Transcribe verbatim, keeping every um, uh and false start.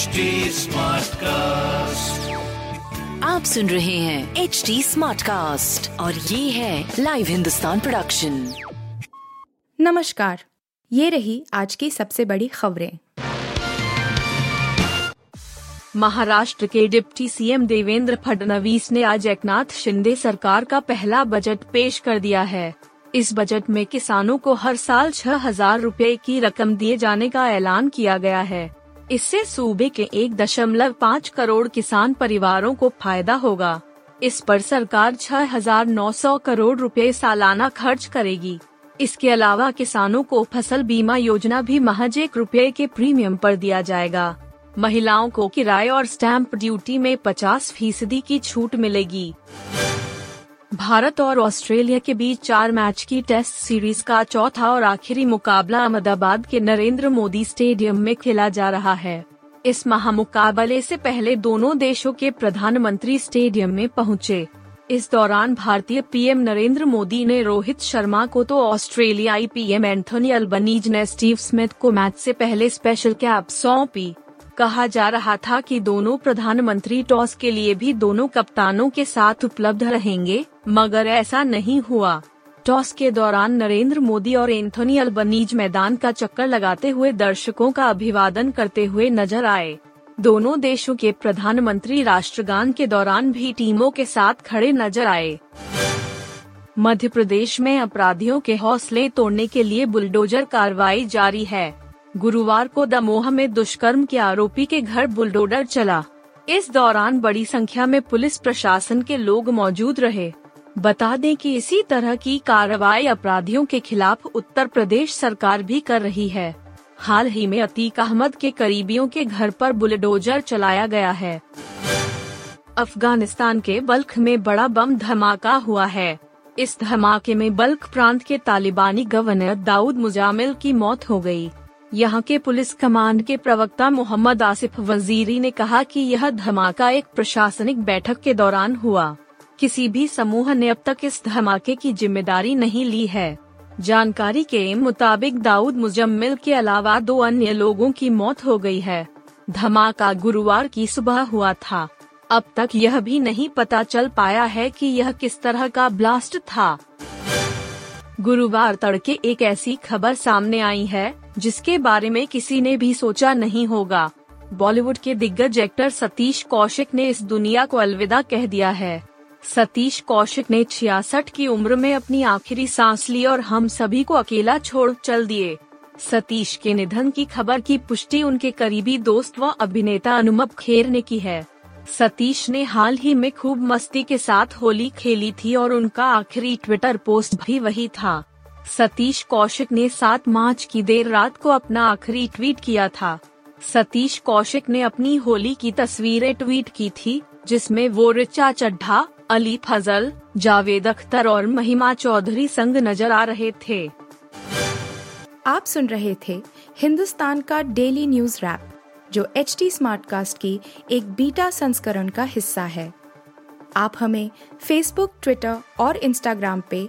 Smart cast, आप सुन रहे हैं एच डी स्मार्ट कास्ट और ये है लाइव हिंदुस्तान प्रोडक्शन। नमस्कार, ये रही आज की सबसे बड़ी खबरें। महाराष्ट्र के डिप्टी सीएम देवेंद्र फडणवीस ने आज एकनाथ शिंदे सरकार का पहला बजट पेश कर दिया है। इस बजट में किसानों को हर साल छह हजार रूपए की रकम दिए जाने का ऐलान किया गया है। इससे सूबे के एक दशमलव पाँच करोड़ किसान परिवारों को फायदा होगा। इस पर सरकार छह हजार नौ सौ करोड़ रुपए सालाना खर्च करेगी। इसके अलावा किसानों को फसल बीमा योजना भी महज एक रुपये के प्रीमियम पर दिया जाएगा। महिलाओं को किराए और स्टैंप ड्यूटी में पचास फीसदी की छूट मिलेगी। भारत और ऑस्ट्रेलिया के बीच चार मैच की टेस्ट सीरीज का चौथा और आखिरी मुकाबला अहमदाबाद के नरेंद्र मोदी स्टेडियम में खेला जा रहा है। इस महामुकाबले से पहले दोनों देशों के प्रधानमंत्री स्टेडियम में पहुंचे। इस दौरान भारतीय पीएम नरेंद्र मोदी ने रोहित शर्मा को तो ऑस्ट्रेलियाई पीएम एंथनी अल्बनीज ने स्टीव स्मिथ को मैच से पहले स्पेशल कैप सौंपी। कहा जा रहा था कि दोनों प्रधानमंत्री टॉस के लिए भी दोनों कप्तानों के साथ उपलब्ध रहेंगे, मगर ऐसा नहीं हुआ। टॉस के दौरान नरेंद्र मोदी और एंथनी अल्बनीज मैदान का चक्कर लगाते हुए दर्शकों का अभिवादन करते हुए नजर आए। दोनों देशों के प्रधानमंत्री राष्ट्रगान के दौरान भी टीमों के साथ खड़े नजर आए। मध्य प्रदेश में अपराधियों के हौसले तोड़ने के लिए बुलडोजर कार्रवाई जारी है। गुरुवार को दमोह में दुष्कर्म के आरोपी के घर बुलडोजर चला। इस दौरान बड़ी संख्या में पुलिस प्रशासन के लोग मौजूद रहे। बता दें कि इसी तरह की कार्रवाई अपराधियों के खिलाफ उत्तर प्रदेश सरकार भी कर रही है। हाल ही में अतीक अहमद के करीबियों के घर पर बुलडोजर चलाया गया है। अफगानिस्तान के बल्ख में बड़ा बम धमाका हुआ है। इस धमाके में बल्ख प्रांत के तालिबानी गवर्नर दाऊद मुज़म्मिल की मौत हो गयी। यहाँ के पुलिस कमांड के प्रवक्ता मोहम्मद आसिफ वजीरी ने कहा कि यह धमाका एक प्रशासनिक बैठक के दौरान हुआ। किसी भी समूह ने अब तक इस धमाके की जिम्मेदारी नहीं ली है। जानकारी के मुताबिक दाऊद मुज़म्मिल के अलावा दो अन्य लोगों की मौत हो गई है। धमाका गुरुवार की सुबह हुआ था। अब तक यह भी नहीं पता चल पाया है कि यह किस तरह का ब्लास्ट था। गुरुवार तड़के एक ऐसी खबर सामने आई है जिसके बारे में किसी ने भी सोचा नहीं होगा। बॉलीवुड के दिग्गज एक्टर सतीश कौशिक ने इस दुनिया को अलविदा कह दिया है। सतीश कौशिक ने छियासठ की उम्र में अपनी आखिरी सांस ली और हम सभी को अकेला छोड़ चल दिए। सतीश के निधन की खबर की पुष्टि उनके करीबी दोस्त व अभिनेता अनुपम खेर ने की है। सतीश ने हाल ही में खूब मस्ती के साथ होली खेली थी और उनका आखिरी ट्विटर पोस्ट भी वही था। सतीश कौशिक ने सात मार्च की देर रात को अपना आखिरी ट्वीट किया था। सतीश कौशिक ने अपनी होली की तस्वीरें ट्वीट की थी जिसमें वो रिचा चड्ढा, अली फजल, जावेद अख्तर और महिमा चौधरी संग नजर आ रहे थे। आप सुन रहे थे हिंदुस्तान का डेली न्यूज रैप, जो एच टी स्मार्ट कास्ट की एक बीटा संस्करण का हिस्सा है। आप हमें फेसबुक, ट्विटर और इंस्टाग्राम पे